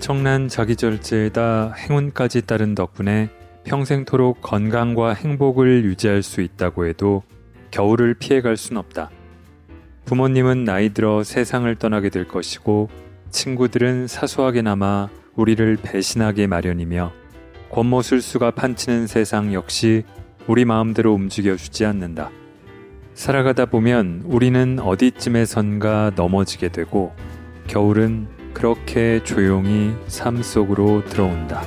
엄청난 자기절제에다 행운까지 따른 덕분에 평생토록 건강과 행복을 유지할 수 있다고 해도 겨울을 피해갈 순 없다. 부모님은 나이 들어 세상을 떠나게 될 것이고 친구들은 사소하게나마 우리를 배신하게 마련이며 권모술수가 판치는 세상 역시 우리 마음대로 움직여주지 않는다. 살아가다 보면 우리는 어디쯤에선가 넘어지게 되고 겨울은 그렇게 조용히 삶 속으로 들어온다.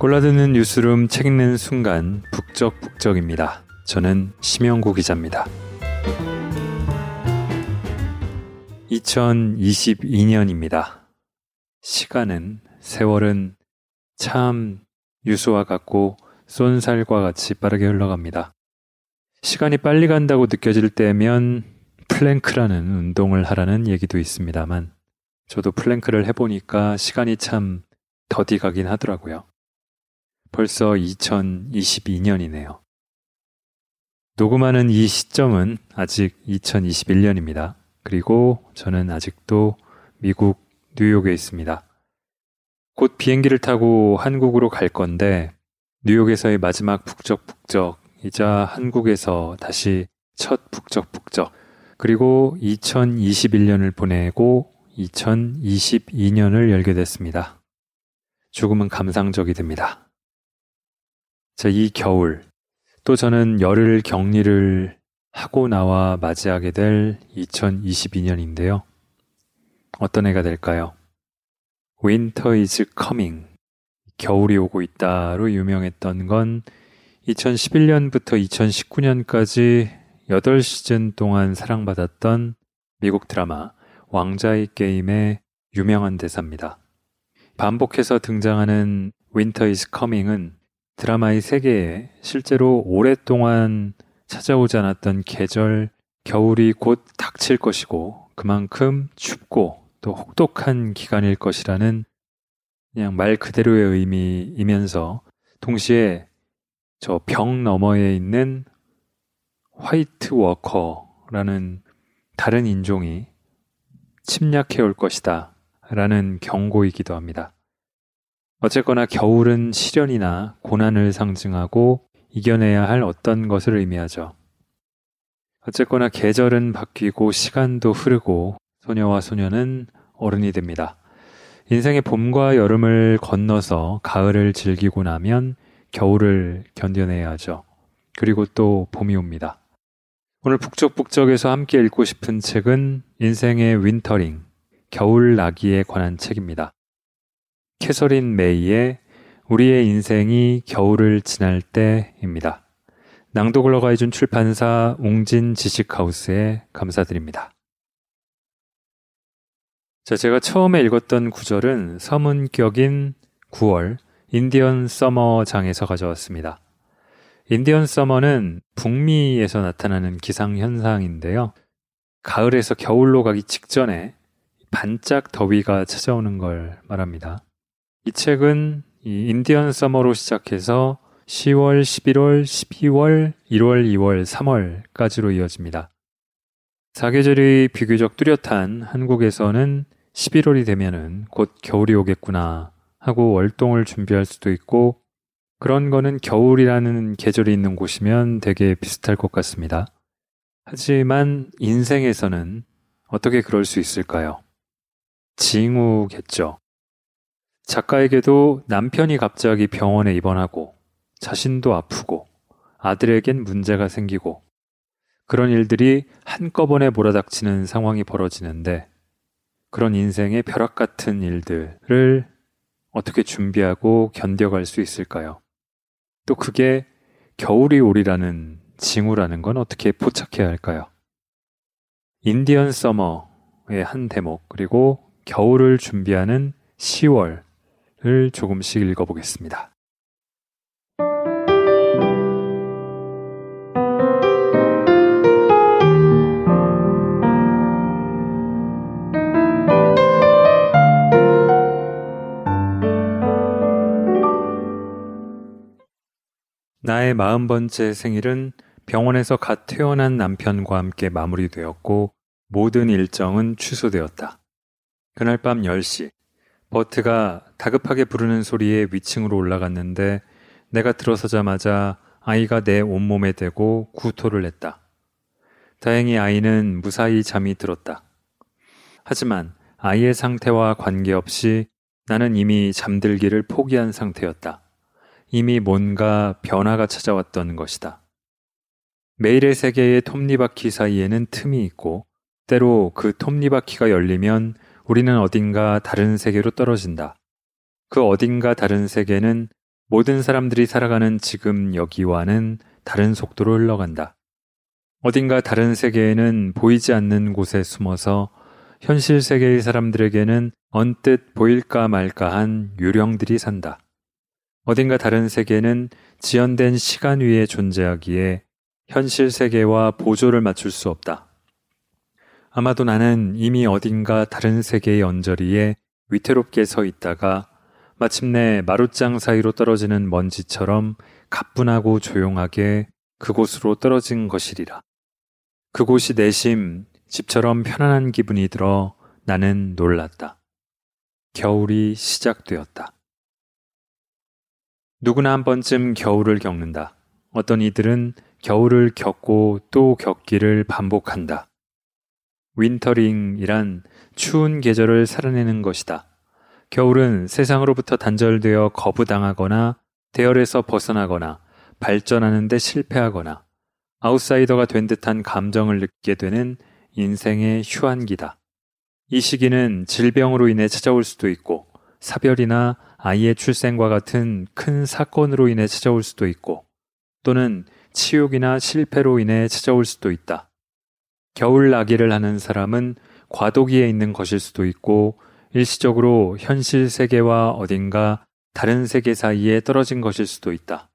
골라드는 뉴스룸, 책 읽는 순간, 북적북적입니다. 저는 심영구 기자입니다. 2022년입니다. 시간은, 세월은 참 유수와 같고 쏜살과 같이 빠르게 흘러갑니다. 시간이 빨리 간다고 느껴질 때면 플랭크라는 운동을 하라는 얘기도 있습니다만 저도 플랭크를 해보니까 시간이 참 더디 가긴 하더라고요. 벌써 2022년이네요. 녹음하는 이 시점은 아직 2021년입니다. 그리고 저는 아직도 미국 뉴욕에 있습니다. 곧 비행기를 타고 한국으로 갈 건데 뉴욕에서의 마지막 북적북적이자 한국에서 다시 첫 북적북적, 그리고 2021년을 보내고 2022년을 열게 됐습니다. 조금은 감상적이 됩니다. 자, 이 겨울, 또 저는 열흘 격리를 하고 나와 맞이하게 될 2022년인데요. 어떤 해가 될까요? Winter is coming, 겨울이 오고 있다로 유명했던 건 2011년부터 2019년까지 8시즌 동안 사랑받았던 미국 드라마 왕자의 게임의 유명한 대사입니다. 반복해서 등장하는 Winter is coming은 드라마의 세계에 실제로 오랫동안 찾아오지 않았던 계절, 겨울이 곧 닥칠 것이고 그만큼 춥고 또 혹독한 기간일 것이라는 그냥 말 그대로의 의미이면서 동시에 저 벽 너머에 있는 화이트 워커라는 다른 인종이 침략해 올 것이다 라는 경고이기도 합니다. 어쨌거나 겨울은 시련이나 고난을 상징하고 이겨내야 할 어떤 것을 의미하죠. 어쨌거나 계절은 바뀌고 시간도 흐르고 소녀와 소녀는 어른이 됩니다. 인생의 봄과 여름을 건너서 가을을 즐기고 나면 겨울을 견뎌내야 하죠. 그리고 또 봄이 옵니다. 오늘 북적북적에서 함께 읽고 싶은 책은 인생의 윈터링, 겨울 나기에 관한 책입니다. 캐서린 메이의 우리의 인생이 겨울을 지날 때입니다. 낭독을 허가해준 출판사 웅진 지식하우스에 감사드립니다. 자, 제가 처음에 읽었던 구절은 서문격인 9월 인디언 서머장에서 가져왔습니다. 인디언 서머는 북미에서 나타나는 기상현상인데요. 가을에서 겨울로 가기 직전에 반짝 더위가 찾아오는 걸 말합니다. 이 책은 이 인디언 서머로 시작해서 10월, 11월, 12월, 1월, 2월, 3월까지로 이어집니다. 사계절이 비교적 뚜렷한 한국에서는 11월이 되면은 곧 겨울이 오겠구나 하고 월동을 준비할 수도 있고 그런 거는 겨울이라는 계절이 있는 곳이면 되게 비슷할 것 같습니다. 하지만 인생에서는 어떻게 그럴 수 있을까요? 징후겠죠. 작가에게도 남편이 갑자기 병원에 입원하고 자신도 아프고 아들에겐 문제가 생기고 그런 일들이 한꺼번에 몰아닥치는 상황이 벌어지는데 그런 인생의 벼락 같은 일들을 어떻게 준비하고 견뎌갈 수 있을까요? 또 그게 겨울이 오리라는 징후라는 건 어떻게 포착해야 할까요? 인디언 서머의 한 대목, 그리고 겨울을 준비하는 10월을 조금씩 읽어보겠습니다. 나의 40번째 생일은 병원에서 갓 퇴원한 남편과 함께 마무리되었고 모든 일정은 취소되었다. 그날 밤 10시, 버트가 다급하게 부르는 소리에 위층으로 올라갔는데 내가 들어서자마자 아이가 내 온몸에 대고 구토를 했다. 다행히 아이는 무사히 잠이 들었다. 하지만 아이의 상태와 관계없이 나는 이미 잠들기를 포기한 상태였다. 이미 뭔가 변화가 찾아왔던 것이다. 매일의 세계의 톱니바퀴 사이에는 틈이 있고 때로 그 톱니바퀴가 열리면 우리는 어딘가 다른 세계로 떨어진다. 그 어딘가 다른 세계는 모든 사람들이 살아가는 지금 여기와는 다른 속도로 흘러간다. 어딘가 다른 세계에는 보이지 않는 곳에 숨어서 현실 세계의 사람들에게는 언뜻 보일까 말까한 유령들이 산다. 어딘가 다른 세계는 지연된 시간 위에 존재하기에 현실 세계와 보조를 맞출 수 없다. 아마도 나는 이미 어딘가 다른 세계의 언저리에 위태롭게 서 있다가 마침내 마룻장 사이로 떨어지는 먼지처럼 가뿐하고 조용하게 그곳으로 떨어진 것이리라. 그곳이 내심 집처럼 편안한 기분이 들어 나는 놀랐다. 겨울이 시작되었다. 누구나 한 번쯤 겨울을 겪는다. 어떤 이들은 겨울을 겪고 또 겪기를 반복한다. 윈터링이란 추운 계절을 살아내는 것이다. 겨울은 세상으로부터 단절되어 거부당하거나 대열에서 벗어나거나 발전하는 데 실패하거나 아웃사이더가 된 듯한 감정을 느끼게 되는 인생의 휴한기다. 이 시기는 질병으로 인해 찾아올 수도 있고 사별이나 아이의 출생과 같은 큰 사건으로 인해 찾아올 수도 있고 또는 치욕이나 실패로 인해 찾아올 수도 있다. 겨울 나기를 하는 사람은 과도기에 있는 것일 수도 있고 일시적으로 현실 세계와 어딘가 다른 세계 사이에 떨어진 것일 수도 있다.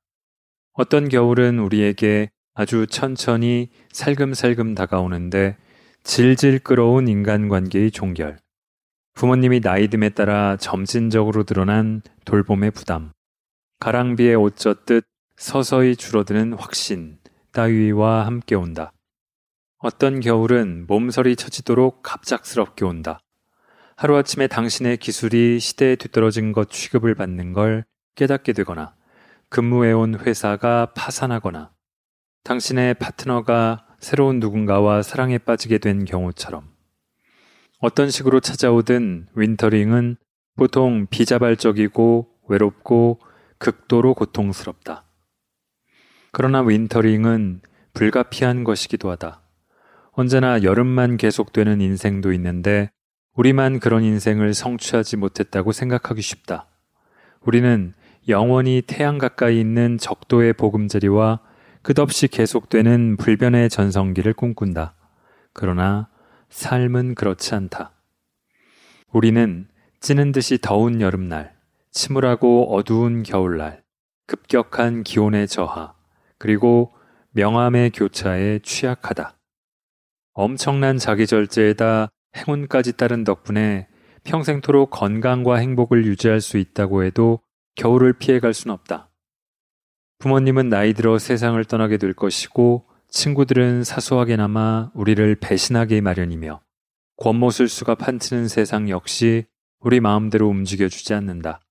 어떤 겨울은 우리에게 아주 천천히 살금살금 다가오는데 질질 끌어온 인간관계의 종결, 부모님이 나이듦에 따라 점진적으로 드러난 돌봄의 부담, 가랑비에 옷 젖듯 서서히 줄어드는 확신 따위와 함께 온다. 어떤 겨울은 몸서리 처지도록 갑작스럽게 온다. 하루아침에 당신의 기술이 시대에 뒤떨어진 것 취급을 받는 걸 깨닫게 되거나 근무해온 회사가 파산하거나 당신의 파트너가 새로운 누군가와 사랑에 빠지게 된 경우처럼 어떤 식으로 찾아오든 윈터링은 보통 비자발적이고 외롭고 극도로 고통스럽다. 그러나 윈터링은 불가피한 것이기도 하다. 언제나 여름만 계속되는 인생도 있는데 우리만 그런 인생을 성취하지 못했다고 생각하기 쉽다. 우리는 영원히 태양 가까이 있는 적도의 보금자리와 끝없이 계속되는 불변의 전성기를 꿈꾼다. 그러나 삶은 그렇지 않다. 우리는 찌는 듯이 더운 여름날, 침울하고 어두운 겨울날, 급격한 기온의 저하, 그리고 명암의 교차에 취약하다. 엄청난 자기절제에다 행운까지 따른 덕분에 평생토록 건강과 행복을 유지할 수 있다고 해도 겨울을 피해갈 순 없다. 부모님은 나이 들어 세상을 떠나게 될 것이고 친구들은 사소하게나마 우리를 배신하기 마련이며 권모술수가 판치는 세상 역시 우리 마음대로 움직여주지 않는다.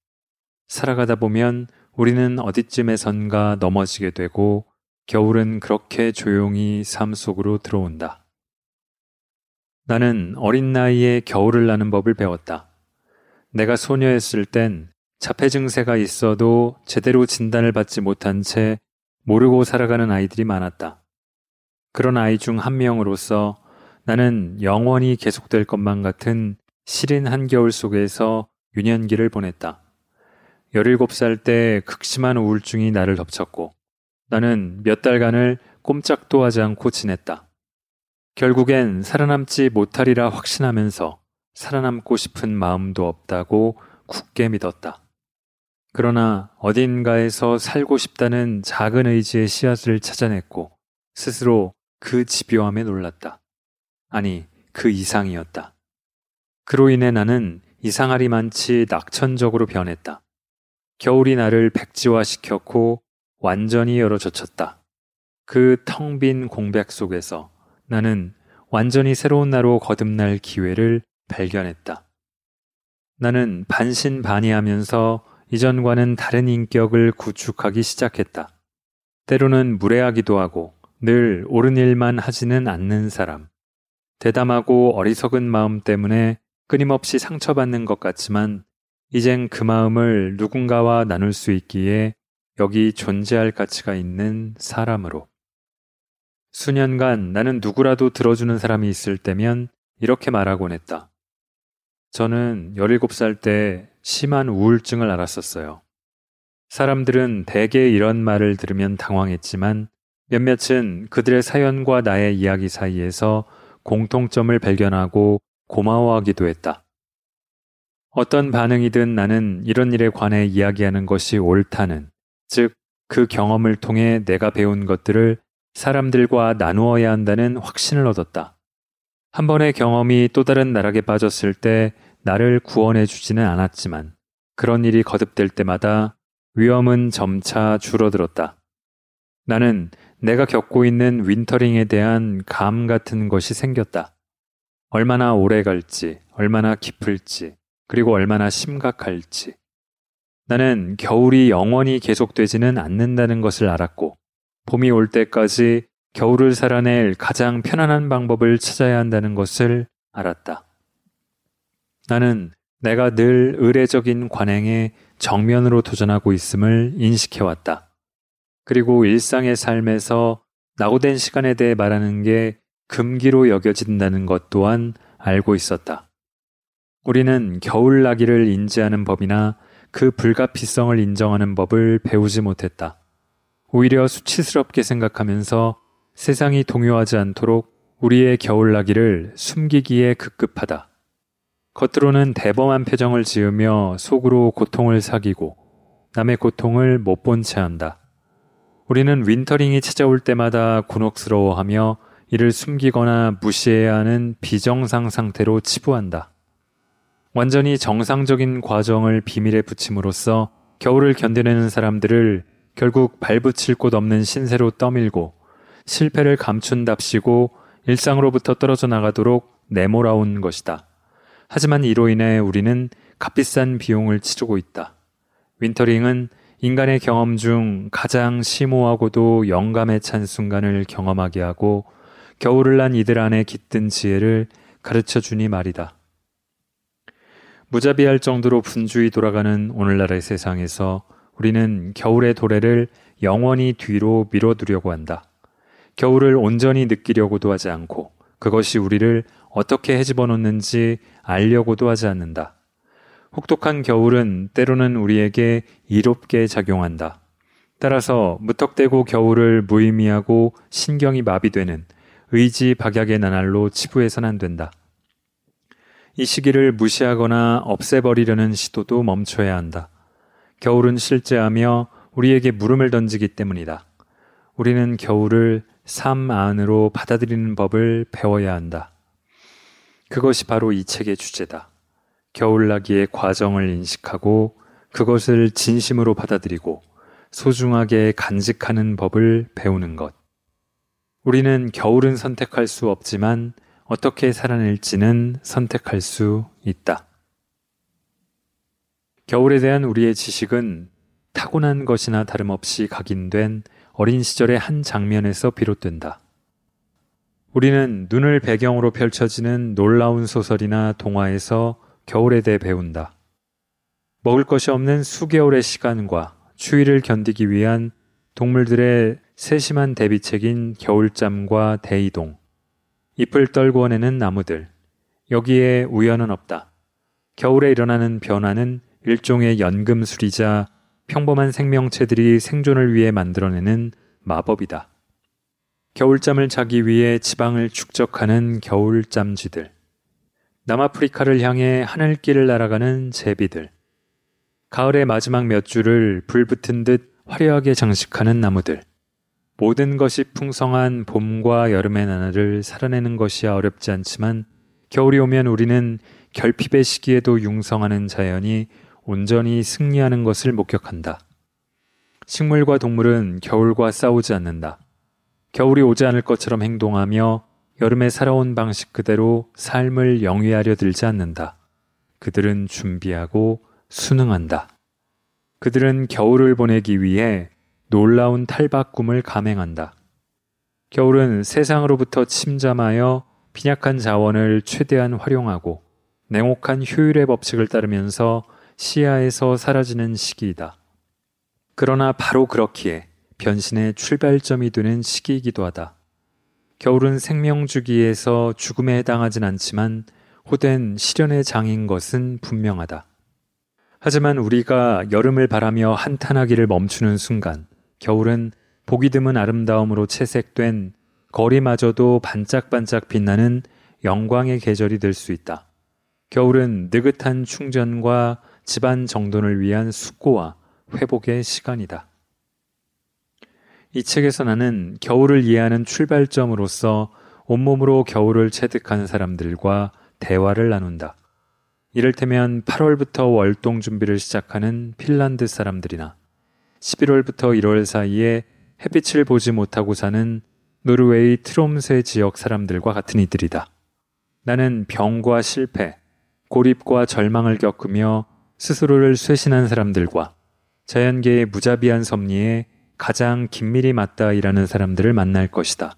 살아가다 보면 우리는 어디쯤에선가 넘어지게 되고 겨울은 그렇게 조용히 삶 속으로 들어온다. 나는 어린 나이에 겨울을 나는 법을 배웠다. 내가 소녀였을 땐 자폐 증세가 있어도 제대로 진단을 받지 못한 채 모르고 살아가는 아이들이 많았다. 그런 아이 중 한 명으로서 나는 영원히 계속될 것만 같은 시린 한겨울 속에서 유년기를 보냈다. 17살 때 극심한 우울증이 나를 덮쳤고 나는 몇 달간을 꼼짝도 하지 않고 지냈다. 결국엔 살아남지 못하리라 확신하면서 살아남고 싶은 마음도 없다고 굳게 믿었다. 그러나 어딘가에서 살고 싶다는 작은 의지의 씨앗을 찾아냈고 스스로 그 집요함에 놀랐다. 아니, 그 이상이었다. 그로 인해 나는 이상하리만치 낙천적으로 변했다. 겨울이 나를 백지화시켰고 완전히 열어젖혔다. 그 텅 빈 공백 속에서 나는 완전히 새로운 나로 거듭날 기회를 발견했다. 나는 반신반의하면서 이전과는 다른 인격을 구축하기 시작했다. 때로는 무례하기도 하고 늘 옳은 일만 하지는 않는 사람. 대담하고 어리석은 마음 때문에 끊임없이 상처받는 것 같지만 이젠 그 마음을 누군가와 나눌 수 있기에 여기 존재할 가치가 있는 사람으로. 수년간 나는 누구라도 들어주는 사람이 있을 때면 이렇게 말하곤 했다. 저는 17살 때 심한 우울증을 앓았었어요. 사람들은 대개 이런 말을 들으면 당황했지만 몇몇은 그들의 사연과 나의 이야기 사이에서 공통점을 발견하고 고마워하기도 했다. 어떤 반응이든 나는 이런 일에 관해 이야기하는 것이 옳다는, 즉 그 경험을 통해 내가 배운 것들을 사람들과 나누어야 한다는 확신을 얻었다. 한 번의 경험이 또 다른 나락에 빠졌을 때 나를 구원해 주지는 않았지만 그런 일이 거듭될 때마다 위험은 점차 줄어들었다. 나는 내가 겪고 있는 윈터링에 대한 감 같은 것이 생겼다. 얼마나 오래 갈지, 얼마나 깊을지, 그리고 얼마나 심각할지. 나는 겨울이 영원히 계속되지는 않는다는 것을 알았고 봄이 올 때까지 겨울을 살아낼 가장 편안한 방법을 찾아야 한다는 것을 알았다. 나는 내가 늘 의례적인 관행에 정면으로 도전하고 있음을 인식해왔다. 그리고 일상의 삶에서 낙오된 시간에 대해 말하는 게 금기로 여겨진다는 것 또한 알고 있었다. 우리는 겨울 나기를 인지하는 법이나 그 불가피성을 인정하는 법을 배우지 못했다. 오히려 수치스럽게 생각하면서 세상이 동요하지 않도록 우리의 겨울 나기를 숨기기에 급급하다. 겉으로는 대범한 표정을 지으며 속으로 고통을 사귀고 남의 고통을 못 본 채 한다. 우리는 윈터링이 찾아올 때마다 곤혹스러워하며 이를 숨기거나 무시해야 하는 비정상 상태로 치부한다. 완전히 정상적인 과정을 비밀에 붙임으로써 겨울을 견뎌내는 사람들을 결국 발붙일 곳 없는 신세로 떠밀고 실패를 감춘답시고 일상으로부터 떨어져 나가도록 내몰아온 것이다. 하지만 이로 인해 우리는 값비싼 비용을 치르고 있다. 윈터링은 인간의 경험 중 가장 심오하고도 영감에 찬 순간을 경험하게 하고 겨울을 난 이들 안에 깃든 지혜를 가르쳐주니 말이다. 무자비할 정도로 분주히 돌아가는 오늘날의 세상에서 우리는 겨울의 도래를 영원히 뒤로 밀어두려고 한다. 겨울을 온전히 느끼려고도 하지 않고 그것이 우리를 어떻게 헤집어 놓는지 알려고도 하지 않는다. 혹독한 겨울은 때로는 우리에게 이롭게 작용한다. 따라서 무턱대고 겨울을 무의미하고 신경이 마비되는 의지 박약의 나날로 치부해서는 안 된다. 이 시기를 무시하거나 없애버리려는 시도도 멈춰야 한다. 겨울은 실제하며 우리에게 물음을 던지기 때문이다. 우리는 겨울을 삶 안으로 받아들이는 법을 배워야 한다. 그것이 바로 이 책의 주제다. 겨울나기의 과정을 인식하고 그것을 진심으로 받아들이고 소중하게 간직하는 법을 배우는 것. 우리는 겨울은 선택할 수 없지만 어떻게 살아낼지는 선택할 수 있다. 겨울에 대한 우리의 지식은 타고난 것이나 다름없이 각인된 어린 시절의 한 장면에서 비롯된다. 우리는 눈을 배경으로 펼쳐지는 놀라운 소설이나 동화에서 겨울에 대해 배운다. 먹을 것이 없는 수개월의 시간과 추위를 견디기 위한 동물들의 세심한 대비책인 겨울잠과 대이동, 잎을 떨구어내는 나무들, 여기에 우연은 없다. 겨울에 일어나는 변화는 일종의 연금술이자 평범한 생명체들이 생존을 위해 만들어내는 마법이다. 겨울잠을 자기 위해 지방을 축적하는 겨울잠쥐들, 남아프리카를 향해 하늘길을 날아가는 제비들, 가을의 마지막 몇 줄을 불붙은 듯 화려하게 장식하는 나무들, 모든 것이 풍성한 봄과 여름의 나날을 살아내는 것이야 어렵지 않지만 겨울이 오면 우리는 결핍의 시기에도 융성하는 자연이 온전히 승리하는 것을 목격한다. 식물과 동물은 겨울과 싸우지 않는다. 겨울이 오지 않을 것처럼 행동하며 여름에 살아온 방식 그대로 삶을 영위하려 들지 않는다. 그들은 준비하고 순응한다. 그들은 겨울을 보내기 위해 놀라운 탈바꿈을 감행한다. 겨울은 세상으로부터 침잠하여 빈약한 자원을 최대한 활용하고 냉혹한 효율의 법칙을 따르면서 시야에서 사라지는 시기이다. 그러나 바로 그렇기에 변신의 출발점이 되는 시기이기도 하다. 겨울은 생명주기에서 죽음에 해당하진 않지만 호된 시련의 장인 것은 분명하다. 하지만 우리가 여름을 바라며 한탄하기를 멈추는 순간 겨울은 보기 드문 아름다움으로 채색된 거리마저도 반짝반짝 빛나는 영광의 계절이 될 수 있다. 겨울은 느긋한 충전과 집안 정돈을 위한 숙고와 회복의 시간이다. 이 책에서 나는 겨울을 이해하는 출발점으로서 온몸으로 겨울을 체득한 사람들과 대화를 나눈다. 이를테면 8월부터 월동 준비를 시작하는 핀란드 사람들이나 11월부터 1월 사이에 햇빛을 보지 못하고 사는 노르웨이 트롬세 지역 사람들과 같은 이들이다. 나는 병과 실패, 고립과 절망을 겪으며 스스로를 쇄신한 사람들과 자연계의 무자비한 섭리에 가장 긴밀히 맞닿아 일하는 사람들을 만날 것이다.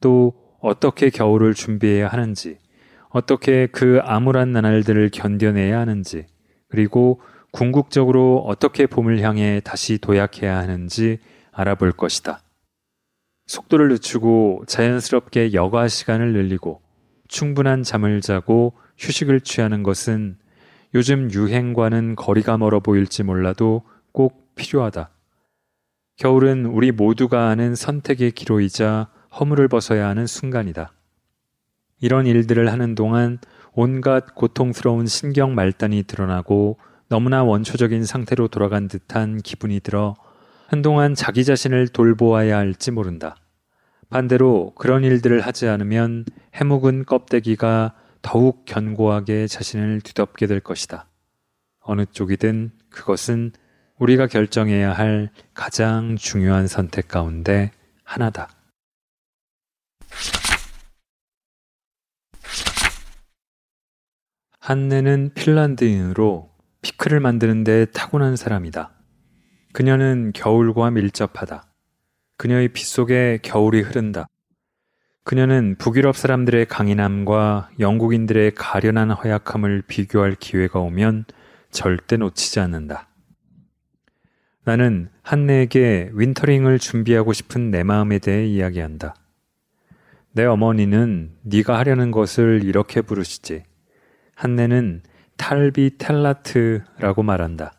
또 어떻게 겨울을 준비해야 하는지, 어떻게 그 암울한 나날들을 견뎌내야 하는지, 그리고 궁극적으로 어떻게 봄을 향해 다시 도약해야 하는지 알아볼 것이다. 속도를 늦추고 자연스럽게 여가 시간을 늘리고 충분한 잠을 자고 휴식을 취하는 것은 요즘 유행과는 거리가 멀어 보일지 몰라도 꼭 필요하다. 겨울은 우리 모두가 아는 선택의 기로이자 허물을 벗어야 하는 순간이다. 이런 일들을 하는 동안 온갖 고통스러운 신경 말단이 드러나고 너무나 원초적인 상태로 돌아간 듯한 기분이 들어 한동안 자기 자신을 돌보아야 할지 모른다. 반대로 그런 일들을 하지 않으면 해묵은 껍데기가 더욱 견고하게 자신을 뒤덮게 될 것이다. 어느 쪽이든 그것은 우리가 결정해야 할 가장 중요한 선택 가운데 하나다. 한네는 핀란드인으로 피크를 만드는 데 타고난 사람이다. 그녀는 겨울과 밀접하다. 그녀의 피 속에 겨울이 흐른다. 그녀는 북유럽 사람들의 강인함과 영국인들의 가련한 허약함을 비교할 기회가 오면 절대 놓치지 않는다. 나는 한네에게 윈터링을 준비하고 싶은 내 마음에 대해 이야기한다. 내 어머니는 네가 하려는 것을 이렇게 부르시지. 한네는 탈비 텔라트라고 말한다.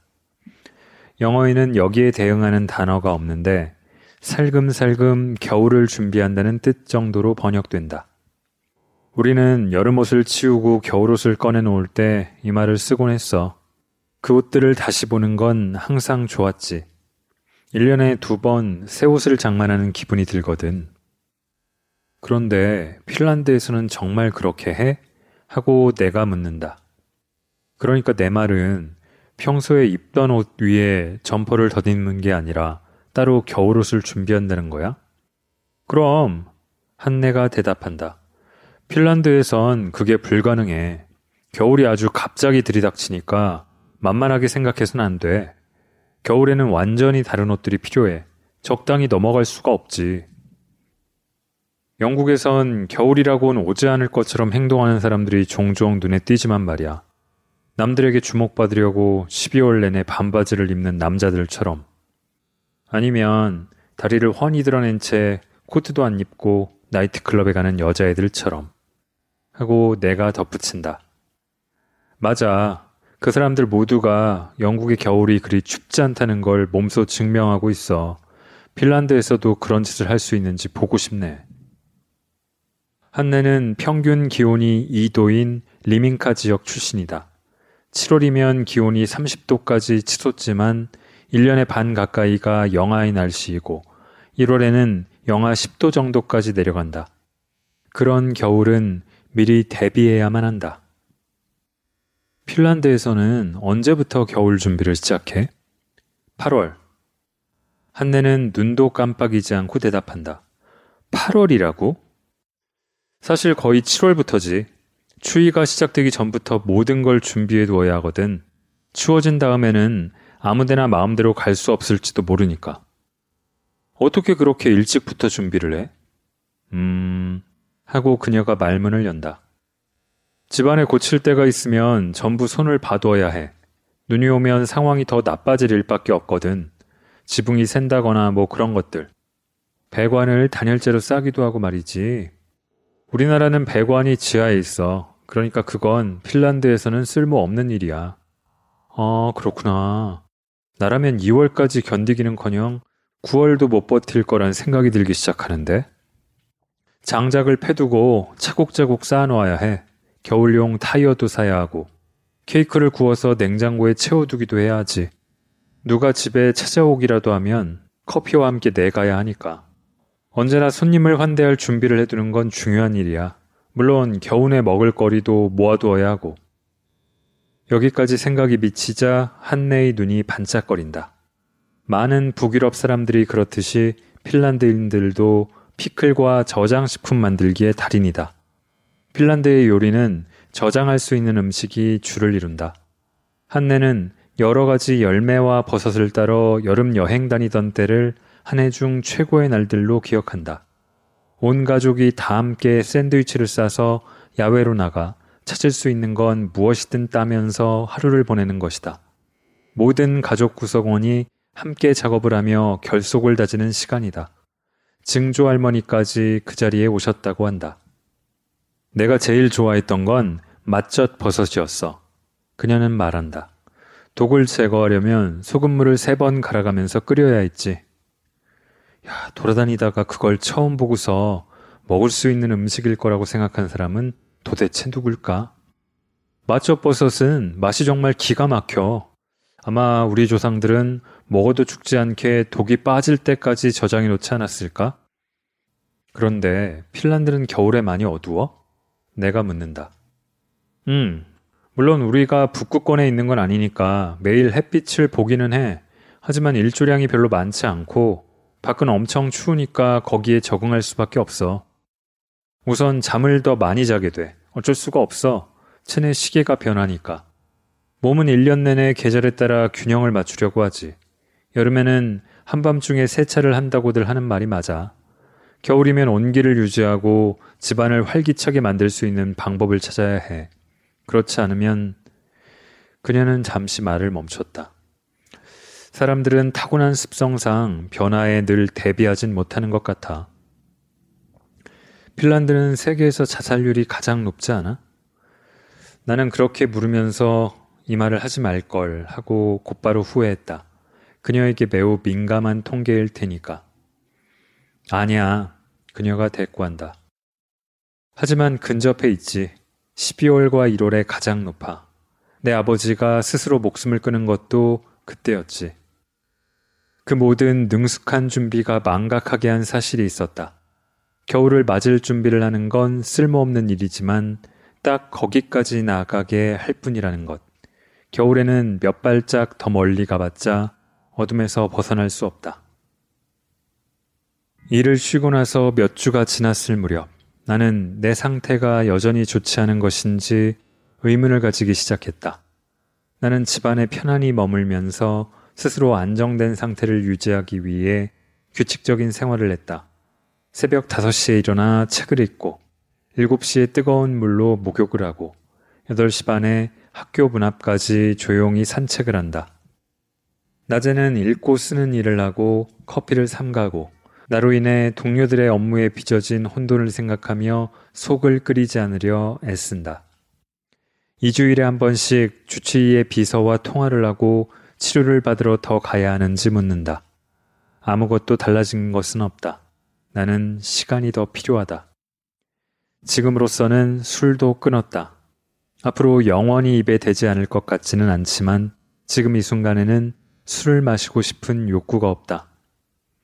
영어에는 여기에 대응하는 단어가 없는데 살금살금 겨울을 준비한다는 뜻 정도로 번역된다. 우리는 여름옷을 치우고 겨울옷을 꺼내놓을 때 이 말을 쓰곤 했어. 그 옷들을 다시 보는 건 항상 좋았지. 1년에 2번 새 옷을 장만하는 기분이 들거든. 그런데 핀란드에서는 정말 그렇게 해? 하고 내가 묻는다. 그러니까 내 말은 평소에 입던 옷 위에 점퍼를 덧입는 게 아니라 따로 겨울옷을 준비한다는 거야? 그럼, 한내가 대답한다. 핀란드에선 그게 불가능해. 겨울이 아주 갑자기 들이닥치니까 만만하게 생각해서는 안 돼. 겨울에는 완전히 다른 옷들이 필요해. 적당히 넘어갈 수가 없지. 영국에선 겨울이라고는 오지 않을 것처럼 행동하는 사람들이 종종 눈에 띄지만 말이야. 남들에게 주목받으려고 12월 내내 반바지를 입는 남자들처럼. 아니면 다리를 훤히 드러낸 채 코트도 안 입고 나이트클럽에 가는 여자애들처럼. 하고 내가 덧붙인다. 맞아. 그 사람들 모두가 영국의 겨울이 그리 춥지 않다는 걸 몸소 증명하고 있어. 핀란드에서도 그런 짓을 할 수 있는지 보고 싶네. 한네는 평균 기온이 2도인 리민카 지역 출신이다. 7월이면 기온이 30도까지 치솟지만 1년의 반 가까이가 영하의 날씨이고 1월에는 영하 10도 정도까지 내려간다. 그런 겨울은 미리 대비해야만 한다. 핀란드에서는 언제부터 겨울 준비를 시작해? 8월. 한네는 눈도 깜빡이지 않고 대답한다. 8월이라고? 사실 거의 7월부터지. 추위가 시작되기 전부터 모든 걸 준비해 두어야 하거든. 추워진 다음에는 아무데나 마음대로 갈 수 없을지도 모르니까. 어떻게 그렇게 일찍부터 준비를 해? 하고 그녀가 말문을 연다. 집안에 고칠 때가 있으면 전부 손을 봐둬야 해. 눈이 오면 상황이 더 나빠질 일밖에 없거든. 지붕이 샌다거나 뭐 그런 것들. 배관을 단열재로 싸기도 하고 말이지. 우리나라는 배관이 지하에 있어. 그러니까 그건 핀란드에서는 쓸모없는 일이야. 아, 그렇구나. 나라면 2월까지 견디기는커녕 9월도 못 버틸 거란 생각이 들기 시작하는데. 장작을 패두고 차곡차곡 쌓아놓아야 해. 겨울용 타이어도 사야 하고. 케이크를 구워서 냉장고에 채워두기도 해야 하지. 누가 집에 찾아오기라도 하면 커피와 함께 내가야 하니까. 언제나 손님을 환대할 준비를 해두는 건 중요한 일이야. 물론 겨우내 먹을 거리도 모아두어야 하고. 여기까지 생각이 미치자 한내의 눈이 반짝거린다. 많은 북유럽 사람들이 그렇듯이 핀란드인들도 피클과 저장식품 만들기의 달인이다. 핀란드의 요리는 저장할 수 있는 음식이 줄을 이룬다. 한내는 여러 가지 열매와 버섯을 따러 여름 여행 다니던 때를 한 해 중 최고의 날들로 기억한다. 온 가족이 다 함께 샌드위치를 싸서 야외로 나가 찾을 수 있는 건 무엇이든 따면서 하루를 보내는 것이다. 모든 가족 구성원이 함께 작업을 하며 결속을 다지는 시간이다. 증조할머니까지 그 자리에 오셨다고 한다. 내가 제일 좋아했던 건 맛젓 버섯이었어. 그녀는 말한다. 독을 제거하려면 소금물을 3번 갈아가면서 끓여야 했지. 야, 돌아다니다가 그걸 처음 보고서 먹을 수 있는 음식일 거라고 생각한 사람은 도대체 누굴까? 맛젓버섯은 맛이 정말 기가 막혀. 아마 우리 조상들은 먹어도 죽지 않게 독이 빠질 때까지 저장해 놓지 않았을까? 그런데 핀란드는 겨울에 많이 어두워? 내가 묻는다. 물론 우리가 북극권에 있는 건 아니니까 매일 햇빛을 보기는 해. 하지만 일조량이 별로 많지 않고 밖은 엄청 추우니까 거기에 적응할 수밖에 없어. 우선 잠을 더 많이 자게 돼. 어쩔 수가 없어. 체내 시계가 변하니까. 몸은 1년 내내 계절에 따라 균형을 맞추려고 하지. 여름에는 한밤중에 세차를 한다고들 하는 말이 맞아. 겨울이면 온기를 유지하고 집안을 활기차게 만들 수 있는 방법을 찾아야 해. 그렇지 않으면... 그녀는 잠시 말을 멈췄다. 사람들은 타고난 습성상 변화에 늘 대비하진 못하는 것 같아. 핀란드는 세계에서 자살률이 가장 높지 않아? 나는 그렇게 물으면서 이 말을 하지 말걸 하고 곧바로 후회했다. 그녀에게 매우 민감한 통계일 테니까. 아니야, 그녀가 대꾸한다. 하지만 근접해 있지. 12월과 1월에 가장 높아. 내 아버지가 스스로 목숨을 끊은 것도 그때였지. 그 모든 능숙한 준비가 망각하게 한 사실이 있었다. 겨울을 맞을 준비를 하는 건 쓸모없는 일이지만 딱 거기까지 나아가게 할 뿐이라는 것. 겨울에는 몇 발짝 더 멀리 가봤자 어둠에서 벗어날 수 없다. 일을 쉬고 나서 몇 주가 지났을 무렵 나는 내 상태가 여전히 좋지 않은 것인지 의문을 가지기 시작했다. 나는 집안에 편안히 머물면서 스스로 안정된 상태를 유지하기 위해 규칙적인 생활을 했다. 새벽 5시에 일어나 책을 읽고 7시에 뜨거운 물로 목욕을 하고 8시 반에 학교 문 앞까지 조용히 산책을 한다. 낮에는 읽고 쓰는 일을 하고 커피를 삼가고 나로 인해 동료들의 업무에 빚어진 혼돈을 생각하며 속을 끓이지 않으려 애쓴다. 2주일에 한 번씩 주치의의 비서와 통화를 하고 치료를 받으러 더 가야 하는지 묻는다. 아무것도 달라진 것은 없다. 나는 시간이 더 필요하다. 지금으로서는 술도 끊었다. 앞으로 영원히 입에 대지 않을 것 같지는 않지만 지금 이 순간에는 술을 마시고 싶은 욕구가 없다.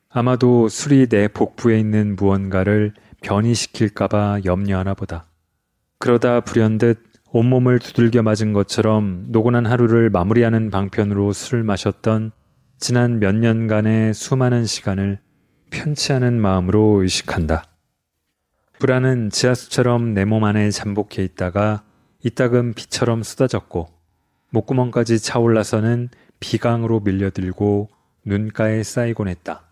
아마도 술이 내 복부에 있는 무언가를 변이시킬까봐 염려하나 보다. 그러다 불현듯 온몸을 두들겨 맞은 것처럼 노곤한 하루를 마무리하는 방편으로 술을 마셨던 지난 몇 년간의 수많은 시간을 편치 않은 마음으로 의식한다. 불안은 지하수처럼 내 몸 안에 잠복해 있다가 이따금 비처럼 쏟아졌고 목구멍까지 차올라서는 비강으로 밀려들고 눈가에 쌓이곤 했다.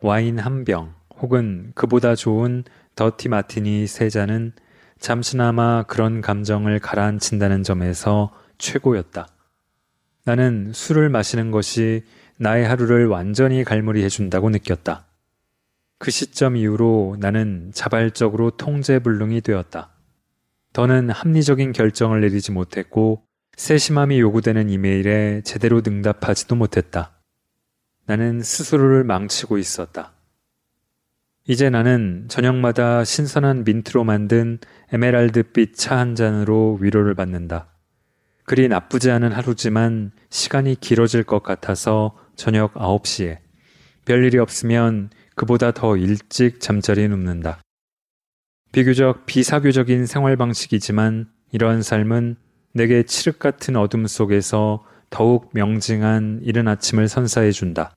와인 한 병 혹은 그보다 좋은 더티 마티니 세 잔은 잠시나마 그런 감정을 가라앉힌다는 점에서 최고였다. 나는 술을 마시는 것이 나의 하루를 완전히 갈무리해준다고 느꼈다. 그 시점 이후로 나는 자발적으로 통제불능이 되었다. 더는 합리적인 결정을 내리지 못했고 세심함이 요구되는 이메일에 제대로 응답하지도 못했다. 나는 스스로를 망치고 있었다. 이제 나는 저녁마다 신선한 민트로 만든 에메랄드빛 차 한 잔으로 위로를 받는다. 그리 나쁘지 않은 하루지만 시간이 길어질 것 같아서 저녁 9시에 별일이 없으면 그보다 더 일찍 잠자리에 눕는다. 비교적 비사교적인 생활 방식이지만 이러한 삶은 내게 칠흑 같은 어둠 속에서 더욱 명징한 이른 아침을 선사해준다.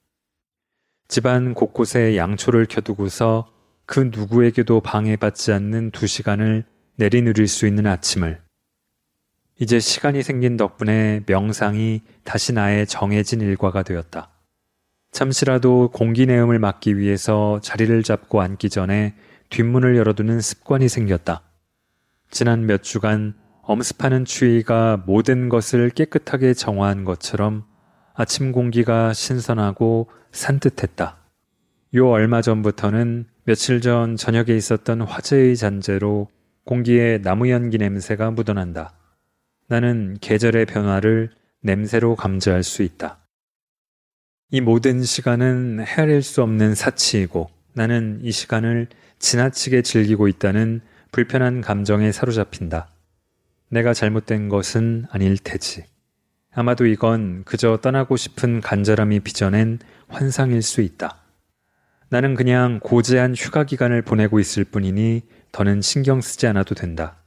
집안 곳곳에 양초를 켜두고서 그 누구에게도 방해받지 않는 2시간을 내리누릴 수 있는 아침을. 이제 시간이 생긴 덕분에 명상이 다시 나의 정해진 일과가 되었다. 잠시라도 공기내음을 막기 위해서 자리를 잡고 앉기 전에 뒷문을 열어두는 습관이 생겼다. 지난 몇 주간 엄습하는 추위가 모든 것을 깨끗하게 정화한 것처럼 아침 공기가 신선하고 산뜻했다. 요 얼마 전부터는 며칠 전 저녁에 있었던 화재의 잔재로 공기에 나무 연기 냄새가 묻어난다. 나는 계절의 변화를 냄새로 감지할 수 있다. 이 모든 시간은 헤아릴 수 없는 사치이고 나는 이 시간을 지나치게 즐기고 있다는 불편한 감정에 사로잡힌다. 내가 잘못된 것은 아닐 테지. 아마도 이건 그저 떠나고 싶은 간절함이 빚어낸 환상일 수 있다. 나는 그냥 고제한 휴가 기간을 보내고 있을 뿐이니 더는 신경 쓰지 않아도 된다.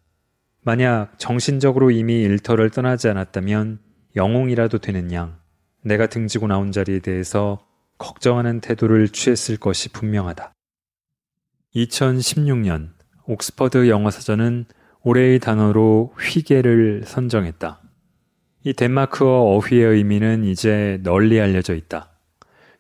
만약 정신적으로 이미 일터를 떠나지 않았다면 영웅이라도 되는 양, 내가 등지고 나온 자리에 대해서 걱정하는 태도를 취했을 것이 분명하다. 2016년 옥스퍼드 영어사전은 올해의 단어로 휘게를 선정했다. 이 덴마크어 어휘의 의미는 이제 널리 알려져 있다.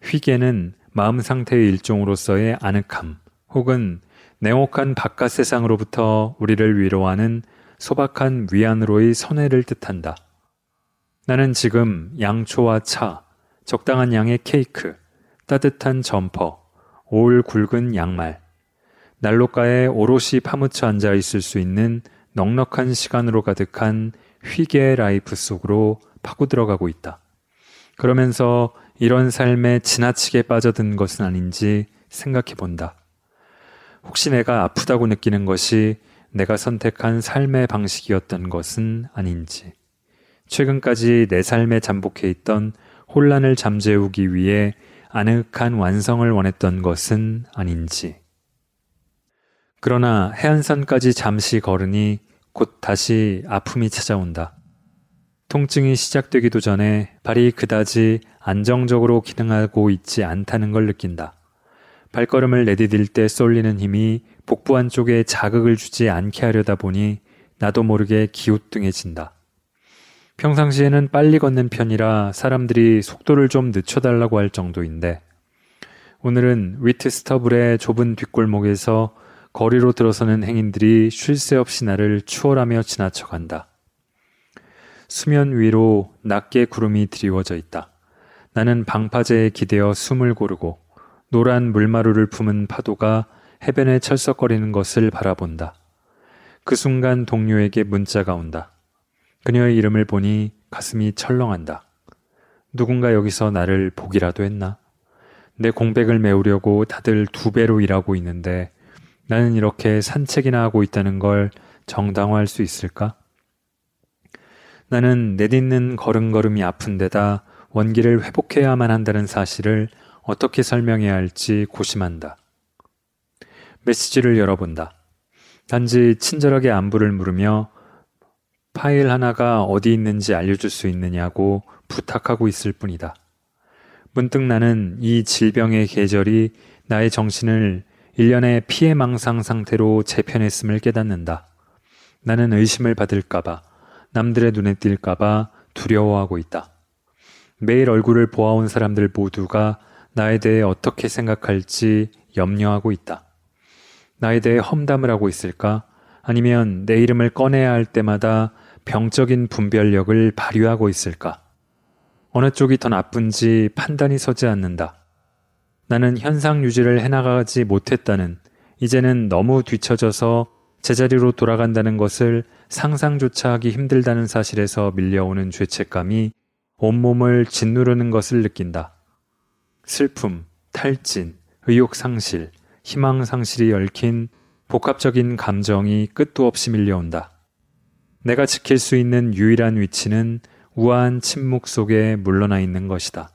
휘게는 마음 상태의 일종으로서의 아늑함 혹은 냉혹한 바깥 세상으로부터 우리를 위로하는 소박한 위안으로의 선회를 뜻한다. 나는 지금 양초와 차, 적당한 양의 케이크, 따뜻한 점퍼, 올 굵은 양말, 난로가에 오롯이 파묻혀 앉아 있을 수 있는 넉넉한 시간으로 가득한 휘게 라이프 속으로 파고들어가고 있다. 그러면서 이런 삶에 지나치게 빠져든 것은 아닌지 생각해 본다. 혹시 내가 아프다고 느끼는 것이 내가 선택한 삶의 방식이었던 것은 아닌지. 최근까지 내 삶에 잠복해 있던 혼란을 잠재우기 위해 아늑한 완성을 원했던 것은 아닌지. 그러나 해안선까지 잠시 걸으니 곧 다시 아픔이 찾아온다. 통증이 시작되기도 전에 발이 그다지 안정적으로 기능하고 있지 않다는 걸 느낀다. 발걸음을 내디딜 때 쏠리는 힘이 복부 안쪽에 자극을 주지 않게 하려다 보니 나도 모르게 기우뚱해진다. 평상시에는 빨리 걷는 편이라 사람들이 속도를 좀 늦춰달라고 할 정도인데 오늘은 위트스터블의 좁은 뒷골목에서 거리로 들어서는 행인들이 쉴 새 없이 나를 추월하며 지나쳐간다. 수면 위로 낮게 구름이 드리워져 있다. 나는 방파제에 기대어 숨을 고르고 노란 물마루를 품은 파도가 해변에 철썩거리는 것을 바라본다. 그 순간 동료에게 문자가 온다. 그녀의 이름을 보니 가슴이 철렁한다. 누군가 여기서 나를 보기라도 했나? 내 공백을 메우려고 다들 2배로 일하고 있는데 나는 이렇게 산책이나 하고 있다는 걸 정당화할 수 있을까? 나는 내딛는 걸음걸음이 아픈 데다 원기를 회복해야만 한다는 사실을 어떻게 설명해야 할지 고심한다. 메시지를 열어본다. 단지 친절하게 안부를 물으며 파일 하나가 어디 있는지 알려줄 수 있느냐고 부탁하고 있을 뿐이다. 문득 나는 이 질병의 계절이 나의 정신을 일련의 피해망상 상태로 재편했음을 깨닫는다. 나는 의심을 받을까봐, 남들의 눈에 띌까봐 두려워하고 있다. 매일 얼굴을 보아온 사람들 모두가 나에 대해 어떻게 생각할지 염려하고 있다. 나에 대해 험담을 하고 있을까? 아니면 내 이름을 꺼내야 할 때마다 병적인 분별력을 발휘하고 있을까? 어느 쪽이 더 나쁜지 판단이 서지 않는다. 나는 현상 유지를 해나가지 못했다는, 이제는 너무 뒤처져서 제자리로 돌아간다는 것을 상상조차 하기 힘들다는 사실에서 밀려오는 죄책감이 온몸을 짓누르는 것을 느낀다. 슬픔, 탈진, 의욕상실, 희망상실이 얽힌 복합적인 감정이 끝도 없이 밀려온다. 내가 지킬 수 있는 유일한 위치는 우아한 침묵 속에 물러나 있는 것이다.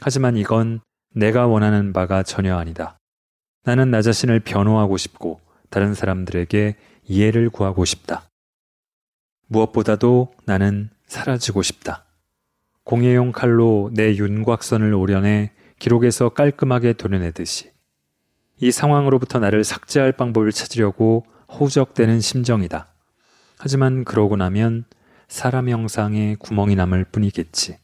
하지만 이건 내가 원하는 바가 전혀 아니다. 나는 나 자신을 변호하고 싶고 다른 사람들에게 이해를 구하고 싶다. 무엇보다도 나는 사라지고 싶다. 공예용 칼로 내 윤곽선을 오려내 기록에서 깔끔하게 도려내듯이 이 상황으로부터 나를 삭제할 방법을 찾으려고 허우적대는 심정이다. 하지만 그러고 나면 사람 형상에 구멍이 남을 뿐이겠지.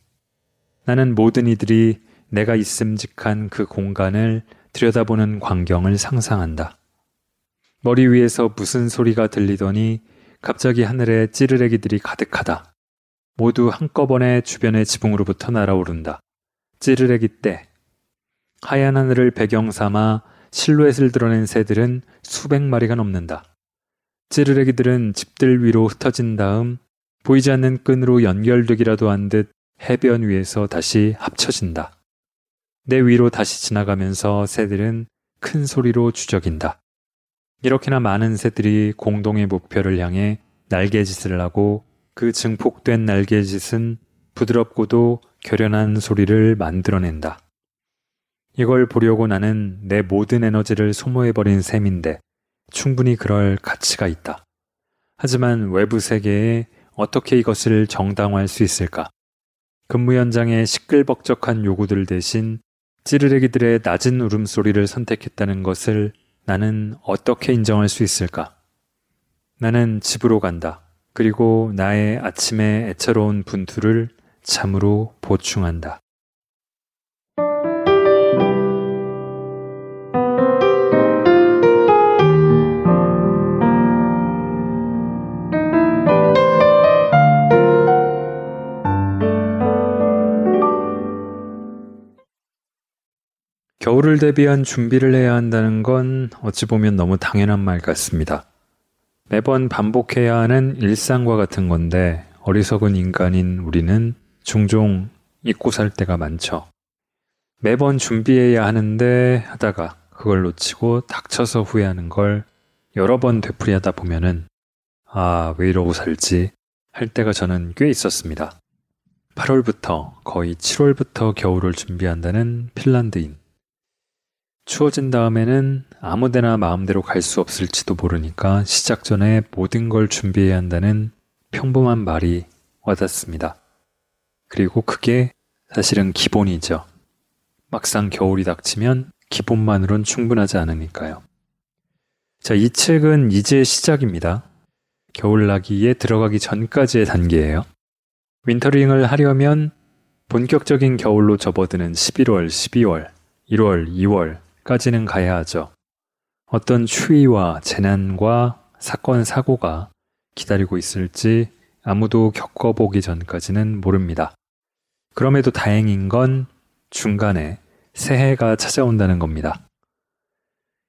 나는 모든 이들이 내가 있음직한 그 공간을 들여다보는 광경을 상상한다. 머리 위에서 무슨 소리가 들리더니 갑자기 하늘에 찌르레기들이 가득하다. 모두 한꺼번에 주변의 지붕으로부터 날아오른다. 찌르레기 떼. 하얀 하늘을 배경 삼아 실루엣을 드러낸 새들은 수백 마리가 넘는다. 찌르레기들은 집들 위로 흩어진 다음 보이지 않는 끈으로 연결되기라도 한 듯 해변 위에서 다시 합쳐진다. 내 위로 다시 지나가면서 새들은 큰 소리로 주저긴다. 이렇게나 많은 새들이 공동의 목표를 향해 날개짓을 하고 그 증폭된 날개짓은 부드럽고도 결연한 소리를 만들어낸다. 이걸 보려고 나는 내 모든 에너지를 소모해버린 셈인데 충분히 그럴 가치가 있다. 하지만 외부 세계에 어떻게 이것을 정당화할 수 있을까? 근무 현장의 시끌벅적한 요구들 대신 찌르레기들의 낮은 울음소리를 선택했다는 것을 나는 어떻게 인정할 수 있을까? 나는 집으로 간다. 그리고 나의 아침에 애처로운 분투를 잠으로 보충한다. 겨울을 대비한 준비를 해야 한다는 건 어찌 보면 너무 당연한 말 같습니다. 매번 반복해야 하는 일상과 같은 건데 어리석은 인간인 우리는 종종 잊고 살 때가 많죠. 매번 준비해야 하는데 하다가 그걸 놓치고 닥쳐서 후회하는 걸 여러 번 되풀이하다 보면은 아, 왜 이러고 살지 할 때가 저는 꽤 있었습니다. 8월부터 거의 7월부터 겨울을 준비한다는 핀란드인. 추워진 다음에는 아무데나 마음대로 갈 수 없을지도 모르니까 시작 전에 모든 걸 준비해야 한다는 평범한 말이 와닿습니다. 그리고 그게 사실은 기본이죠. 막상 겨울이 닥치면 기본만으론 충분하지 않으니까요. 자, 이 책은 이제 시작입니다. 겨울나기에 들어가기 전까지의 단계예요. 윈터링을 하려면 본격적인 겨울로 접어드는 11월, 12월, 1월, 2월 까지는 가야 하죠. 어떤 추위와 재난과 사건, 사고가 기다리고 있을지 아무도 겪어보기 전까지는 모릅니다. 그럼에도 다행인 건 중간에 새해가 찾아온다는 겁니다.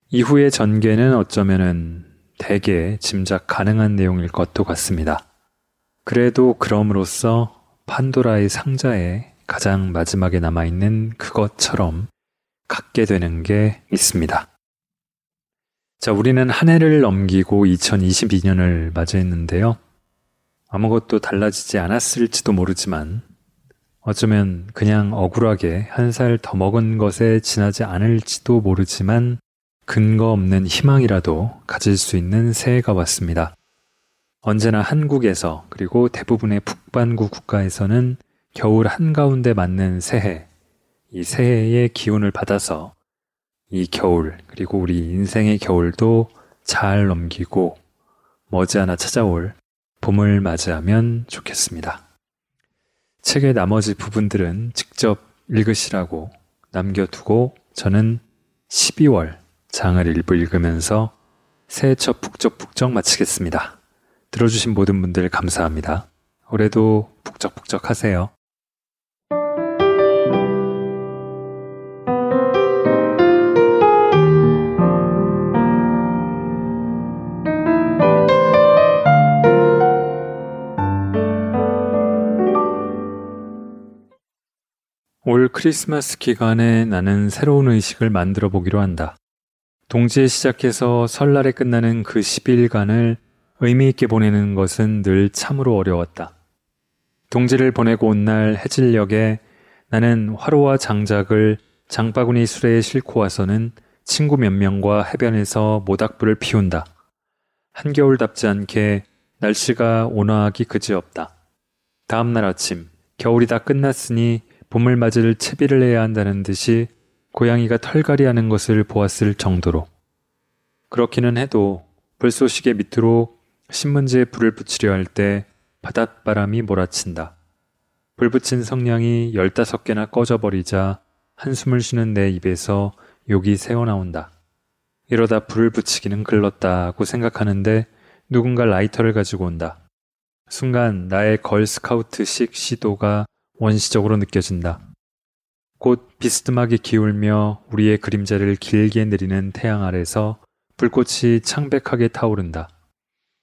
이후의 전개는 어쩌면은 대개 짐작 가능한 내용일 것도 같습니다. 그래도 그럼으로써 판도라의 상자에 가장 마지막에 남아있는 그것처럼 갖게 되는 게 있습니다. 자, 우리는 한 해를 넘기고 2022년을 맞이했는데요. 아무것도 달라지지 않았을지도 모르지만 어쩌면 그냥 억울하게 한 살 더 먹은 것에 지나지 않을지도 모르지만 근거 없는 희망이라도 가질 수 있는 새해가 왔습니다. 언제나 한국에서 그리고 대부분의 북반구 국가에서는 겨울 한가운데 맞는 새해, 이 새해의 기운을 받아서 이 겨울, 그리고 우리 인생의 겨울도 잘 넘기고 머지않아 찾아올 봄을 맞이하면 좋겠습니다. 책의 나머지 부분들은 직접 읽으시라고 남겨두고 저는 12월 장을 일부 읽으면서 새해 첫 북적북적 마치겠습니다. 들어주신 모든 분들 감사합니다. 올해도 북적북적 하세요. 올 크리스마스 기간에 나는 새로운 의식을 만들어 보기로 한다. 동지에 시작해서 설날에 끝나는 그 10일간을 의미 있게 보내는 것은 늘 참으로 어려웠다. 동지를 보내고 온 날 해질녘에 나는 화로와 장작을 장바구니 수레에 싣고 와서는 친구 몇 명과 해변에서 모닥불을 피운다. 한겨울답지 않게 날씨가 온화하기 그지없다. 다음날 아침, 겨울이 다 끝났으니 봄을 맞을 채비를 해야 한다는 듯이 고양이가 털갈이하는 것을 보았을 정도로. 그렇기는 해도 불쏘시개 밑으로 신문지에 불을 붙이려 할 때 바닷바람이 몰아친다. 불 붙인 성냥이 15개나 꺼져버리자 한숨을 쉬는 내 입에서 욕이 새어나온다. 이러다 불을 붙이기는 글렀다고 생각하는데 누군가 라이터를 가지고 온다. 순간 나의 걸스카우트식 시도가 원시적으로 느껴진다. 곧 비스듬하게 기울며 우리의 그림자를 길게 내리는 태양 아래서 불꽃이 창백하게 타오른다.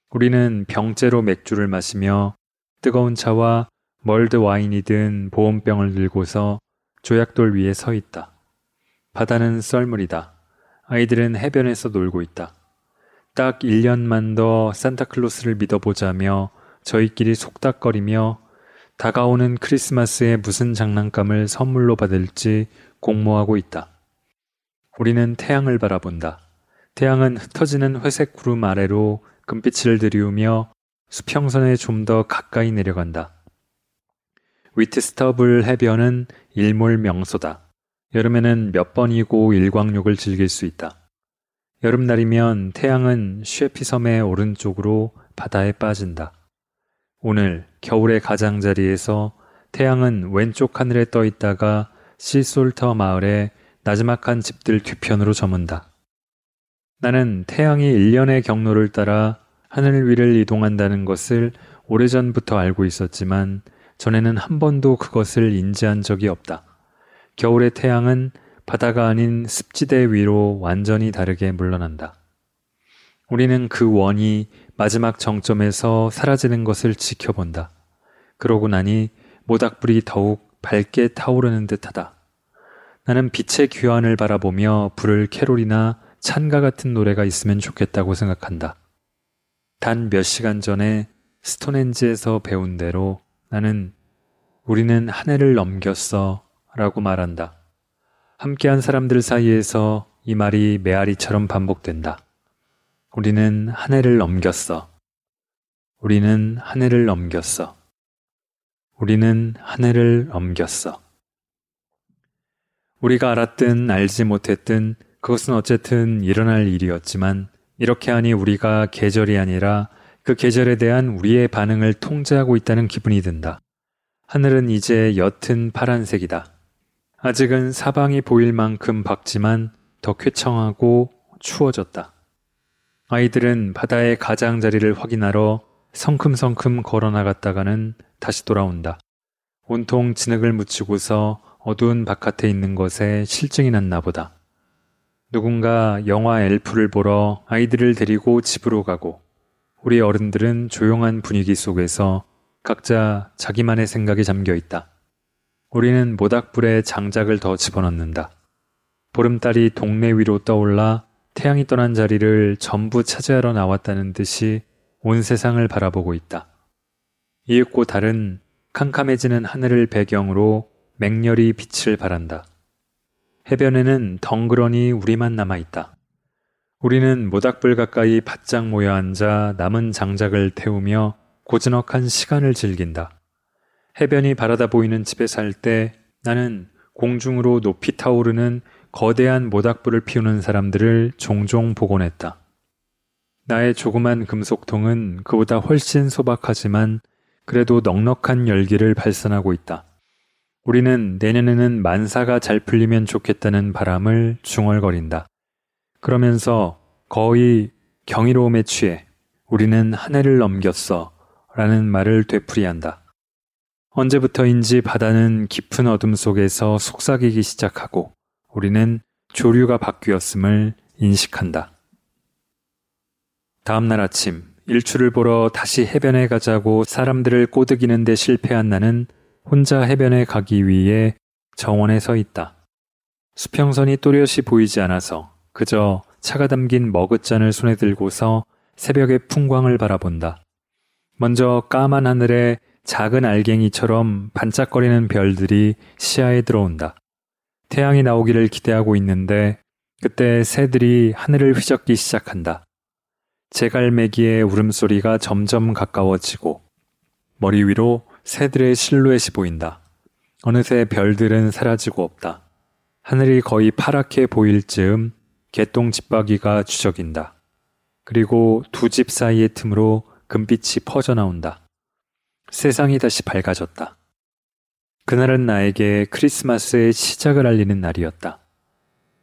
우리는 병째로 맥주를 마시며 뜨거운 차와 멀드 와인이든 보온병을 들고서 조약돌 위에 서 있다. 바다는 썰물이다. 아이들은 해변에서 놀고 있다. 딱 1년만 더 산타클로스를 믿어보자며 저희끼리 속닥거리며 다가오는 크리스마스에 무슨 장난감을 선물로 받을지 공모하고 있다. 우리는 태양을 바라본다. 태양은 흩어지는 회색 구름 아래로 금빛을 들이우며 수평선에 좀 더 가까이 내려간다. 위트스터블 해변은 일몰명소다. 여름에는 몇 번이고 일광욕을 즐길 수 있다. 여름날이면 태양은 쉐피섬의 오른쪽으로 바다에 빠진다. 오늘 겨울의 가장자리에서 태양은 왼쪽 하늘에 떠 있다가 시솔터 마을의 나지막한 집들 뒤편으로 저문다. 나는 태양이 1년의 경로를 따라 하늘 위를 이동한다는 것을 오래전부터 알고 있었지만 전에는 한 번도 그것을 인지한 적이 없다. 겨울의 태양은 바다가 아닌 습지대 위로 완전히 다르게 물러난다. 우리는 그 원이 마지막 정점에서 사라지는 것을 지켜본다. 그러고 나니 모닥불이 더욱 밝게 타오르는 듯하다. 나는 빛의 귀환을 바라보며 부를 캐롤이나 찬가 같은 노래가 있으면 좋겠다고 생각한다. 단 몇 시간 전에 스톤헨지에서 배운 대로 나는 우리는 한 해를 넘겼어 라고 말한다. 함께한 사람들 사이에서 이 말이 메아리처럼 반복된다. 우리는 한 해를 넘겼어. 우리는 한 해를 넘겼어. 우리는 한 해를 넘겼어. 우리가 알았든 알지 못했든 그것은 어쨌든 일어날 일이었지만 이렇게 하니 우리가 계절이 아니라 그 계절에 대한 우리의 반응을 통제하고 있다는 기분이 든다. 하늘은 이제 옅은 파란색이다. 아직은 사방이 보일 만큼 밝지만 더 쾌청하고 추워졌다. 아이들은 바다의 가장자리를 확인하러 성큼성큼 걸어나갔다가는 다시 돌아온다. 온통 진흙을 묻히고서 어두운 바깥에 있는 것에 실증이 났나 보다. 누군가 영화 엘프를 보러 아이들을 데리고 집으로 가고 우리 어른들은 조용한 분위기 속에서 각자 자기만의 생각에 잠겨 있다. 우리는 모닥불에 장작을 더 집어넣는다. 보름달이 동네 위로 떠올라 태양이 떠난 자리를 전부 차지하러 나왔다는 듯이 온 세상을 바라보고 있다. 이윽고 달은 캄캄해지는 하늘을 배경으로 맹렬히 빛을 발한다. 해변에는 덩그러니 우리만 남아있다. 우리는 모닥불 가까이 바짝 모여 앉아 남은 장작을 태우며 고즈넉한 시간을 즐긴다. 해변이 바라다 보이는 집에 살 때 나는 공중으로 높이 타오르는 거대한 모닥불을 피우는 사람들을 종종 보곤 했다. 나의 조그만 금속통은 그보다 훨씬 소박하지만 그래도 넉넉한 열기를 발산하고 있다. 우리는 내년에는 만사가 잘 풀리면 좋겠다는 바람을 중얼거린다. 그러면서 거의 경이로움에 취해 우리는 한 해를 넘겼어 라는 말을 되풀이한다. 언제부터인지 바다는 깊은 어둠 속에서 속삭이기 시작하고 우리는 조류가 바뀌었음을 인식한다. 다음 날 아침 일출을 보러 다시 해변에 가자고 사람들을 꼬드기는 데 실패한 나는 혼자 해변에 가기 위해 정원에 서 있다. 수평선이 또렷이 보이지 않아서 그저 차가 담긴 머그잔을 손에 들고서 새벽의 풍광을 바라본다. 먼저 까만 하늘에 작은 알갱이처럼 반짝거리는 별들이 시야에 들어온다. 태양이 나오기를 기대하고 있는데 그때 새들이 하늘을 휘젓기 시작한다. 제갈매기의 울음소리가 점점 가까워지고 머리 위로 새들의 실루엣이 보인다. 어느새 별들은 사라지고 없다. 하늘이 거의 파랗게 보일 즈음 개똥 집바귀가 주저긴다. 그리고 두 집 사이의 틈으로 금빛이 퍼져나온다. 세상이 다시 밝아졌다. 그날은 나에게 크리스마스의 시작을 알리는 날이었다.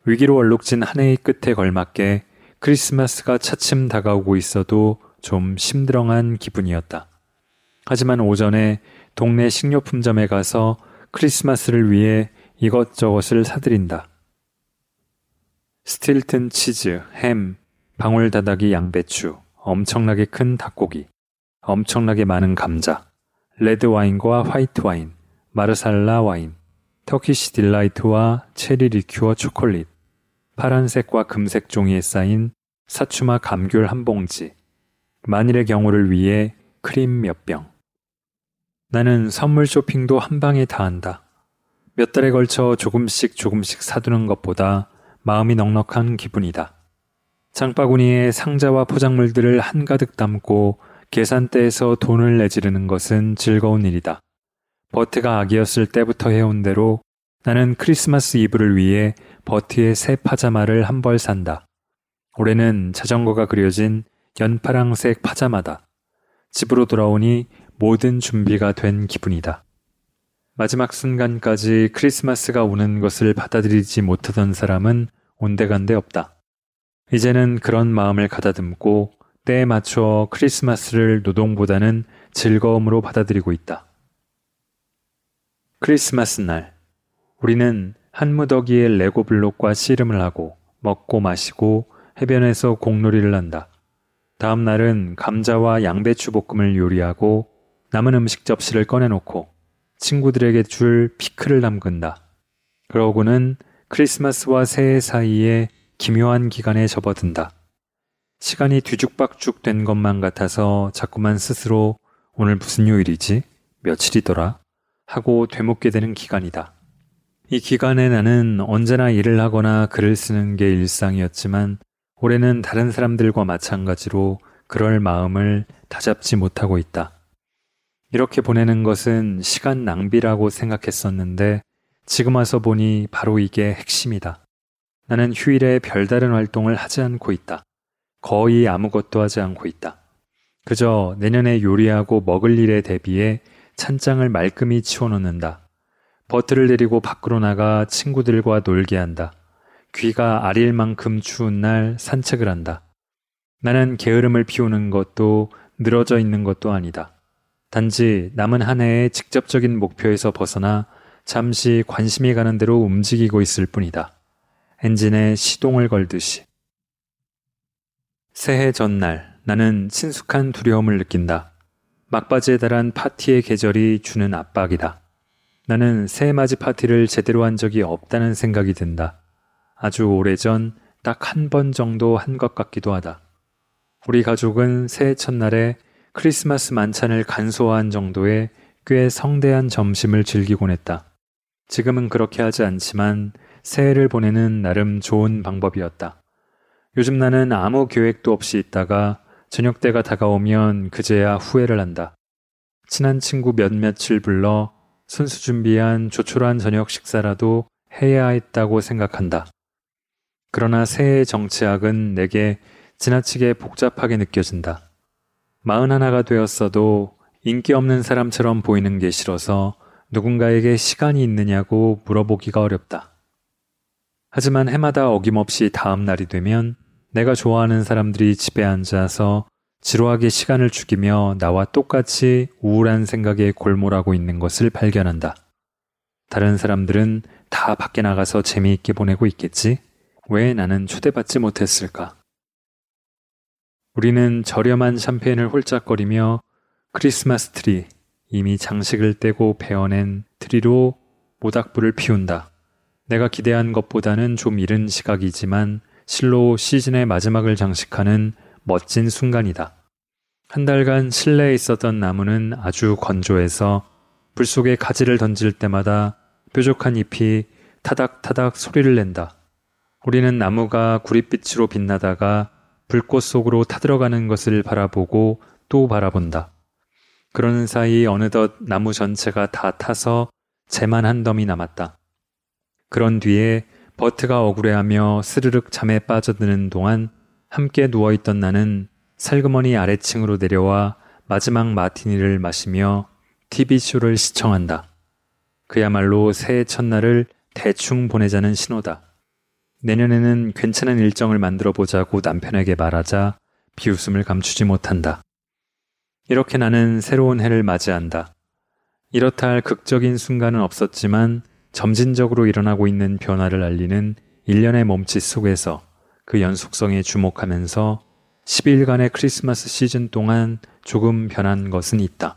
위기로 얼룩진 한 해의 끝에 걸맞게 크리스마스가 차츰 다가오고 있어도 좀 심드렁한 기분이었다. 하지만 오전에 동네 식료품점에 가서 크리스마스를 위해 이것저것을 사들인다. 스틸튼 치즈, 햄, 방울다다기 양배추, 엄청나게 큰 닭고기, 엄청나게 많은 감자, 레드와인과 화이트와인, 마르살라 와인, 터키시 딜라이트와 체리 리큐어 초콜릿, 파란색과 금색 종이에 쌓인 사추마 감귤 한 봉지, 만일의 경우를 위해 크림 몇 병. 나는 선물 쇼핑도 한 방에 다 한다. 몇 달에 걸쳐 조금씩 사두는 것보다 마음이 넉넉한 기분이다. 장바구니에 상자와 포장물들을 한가득 담고 계산대에서 돈을 내지르는 것은 즐거운 일이다. 버트가 아기였을 때부터 해온 대로 나는 크리스마스 이브를 위해 버트의 새 파자마를 한 벌 산다. 올해는 자전거가 그려진 연파랑색 파자마다. 집으로 돌아오니 모든 준비가 된 기분이다. 마지막 순간까지 크리스마스가 오는 것을 받아들이지 못하던 사람은 온데간데 없다. 이제는 그런 마음을 가다듬고 때에 맞춰 크리스마스를 노동보다는 즐거움으로 받아들이고 있다. 크리스마스 날, 우리는 한 무더기의 레고 블록과 씨름을 하고 먹고 마시고 해변에서 공놀이를 한다. 다음 날은 감자와 양배추 볶음을 요리하고 남은 음식 접시를 꺼내놓고 친구들에게 줄 피클을 담근다. 그러고는 크리스마스와 새해 사이에 기묘한 기간에 접어든다. 시간이 뒤죽박죽 된 것만 같아서 자꾸만 스스로 오늘 무슨 요일이지? 며칠이더라? 하고 되묻게 되는 기간이다. 이 기간에 나는 언제나 일을 하거나 글을 쓰는 게 일상이었지만 올해는 다른 사람들과 마찬가지로 그럴 마음을 다잡지 못하고 있다. 이렇게 보내는 것은 시간 낭비라고 생각했었는데 지금 와서 보니 바로 이게 핵심이다. 나는 휴일에 별다른 활동을 하지 않고 있다. 거의 아무것도 하지 않고 있다. 그저 내년에 요리하고 먹을 일에 대비해 찬장을 말끔히 치워놓는다. 버트를 데리고 밖으로 나가 친구들과 놀게 한다. 귀가 아릴 만큼 추운 날 산책을 한다. 나는 게으름을 피우는 것도 늘어져 있는 것도 아니다. 단지 남은 한 해의 직접적인 목표에서 벗어나 잠시 관심이 가는 대로 움직이고 있을 뿐이다. 엔진에 시동을 걸듯이. 새해 전날 나는 친숙한 두려움을 느낀다. 막바지에 달한 파티의 계절이 주는 압박이다. 나는 새해 맞이 파티를 제대로 한 적이 없다는 생각이 든다. 아주 오래전 딱 한 번 정도 한 것 같기도 하다. 우리 가족은 새해 첫날에 크리스마스 만찬을 간소화한 정도의 꽤 성대한 점심을 즐기곤 했다. 지금은 그렇게 하지 않지만 새해를 보내는 나름 좋은 방법이었다. 요즘 나는 아무 계획도 없이 있다가 저녁 때가 다가오면 그제야 후회를 한다. 친한 친구 몇몇을 불러 손수 준비한 조촐한 저녁 식사라도 해야 했다고 생각한다. 그러나 새의 정치학은 내게 지나치게 복잡하게 느껴진다. 41가 되었어도 인기 없는 사람처럼 보이는 게 싫어서 누군가에게 시간이 있느냐고 물어보기가 어렵다. 하지만 해마다 어김없이 다음 날이 되면 내가 좋아하는 사람들이 집에 앉아서 지루하게 시간을 죽이며 나와 똑같이 우울한 생각에 골몰하고 있는 것을 발견한다. 다른 사람들은 다 밖에 나가서 재미있게 보내고 있겠지? 왜 나는 초대받지 못했을까? 우리는 저렴한 샴페인을 홀짝거리며 크리스마스 트리, 이미 장식을 떼고 베어낸 트리로 모닥불을 피운다. 내가 기대한 것보다는 좀 이른 시각이지만 실로 시즌의 마지막을 장식하는 멋진 순간이다. 한 달간 실내에 있었던 나무는 아주 건조해서 불 속에 가지를 던질 때마다 뾰족한 잎이 타닥타닥 소리를 낸다. 우리는 나무가 구릿빛으로 빛나다가 불꽃 속으로 타들어가는 것을 바라보고 또 바라본다. 그러는 사이 어느덧 나무 전체가 다 타서 재만 한 덤이 남았다. 그런 뒤에 버트가 억울해하며 스르륵 잠에 빠져드는 동안 함께 누워있던 나는 살그머니 아래층으로 내려와 마지막 마티니를 마시며 TV쇼를 시청한다. 그야말로 새해 첫날을 대충 보내자는 신호다. 내년에는 괜찮은 일정을 만들어보자고 남편에게 말하자 비웃음을 감추지 못한다. 이렇게 나는 새로운 해를 맞이한다. 이렇다 할 극적인 순간은 없었지만 점진적으로 일어나고 있는 변화를 알리는 일련의 몸짓 속에서 그 연속성에 주목하면서 10일간의 크리스마스 시즌 동안 조금 변한 것은 있다.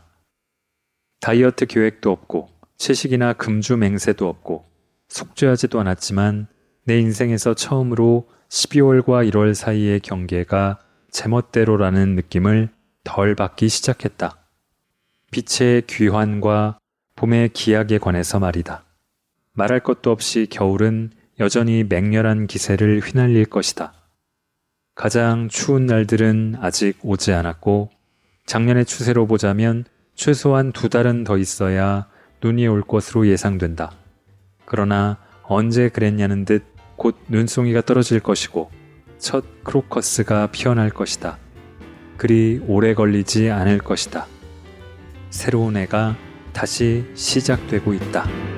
다이어트 계획도 없고 채식이나 금주 맹세도 없고 속죄하지도 않았지만 내 인생에서 처음으로 12월과 1월 사이의 경계가 제멋대로라는 느낌을 덜 받기 시작했다. 빛의 귀환과 봄의 기약에 관해서 말이다. 말할 것도 없이 겨울은 여전히 맹렬한 기세를 휘날릴 것이다. 가장 추운 날들은 아직 오지 않았고 작년의 추세로 보자면 최소한 2달은 더 있어야 눈이 올 것으로 예상된다. 그러나 언제 그랬냐는 듯 곧 눈송이가 떨어질 것이고 첫 크로커스가 피어날 것이다. 그리 오래 걸리지 않을 것이다. 새로운 해가 다시 시작되고 있다.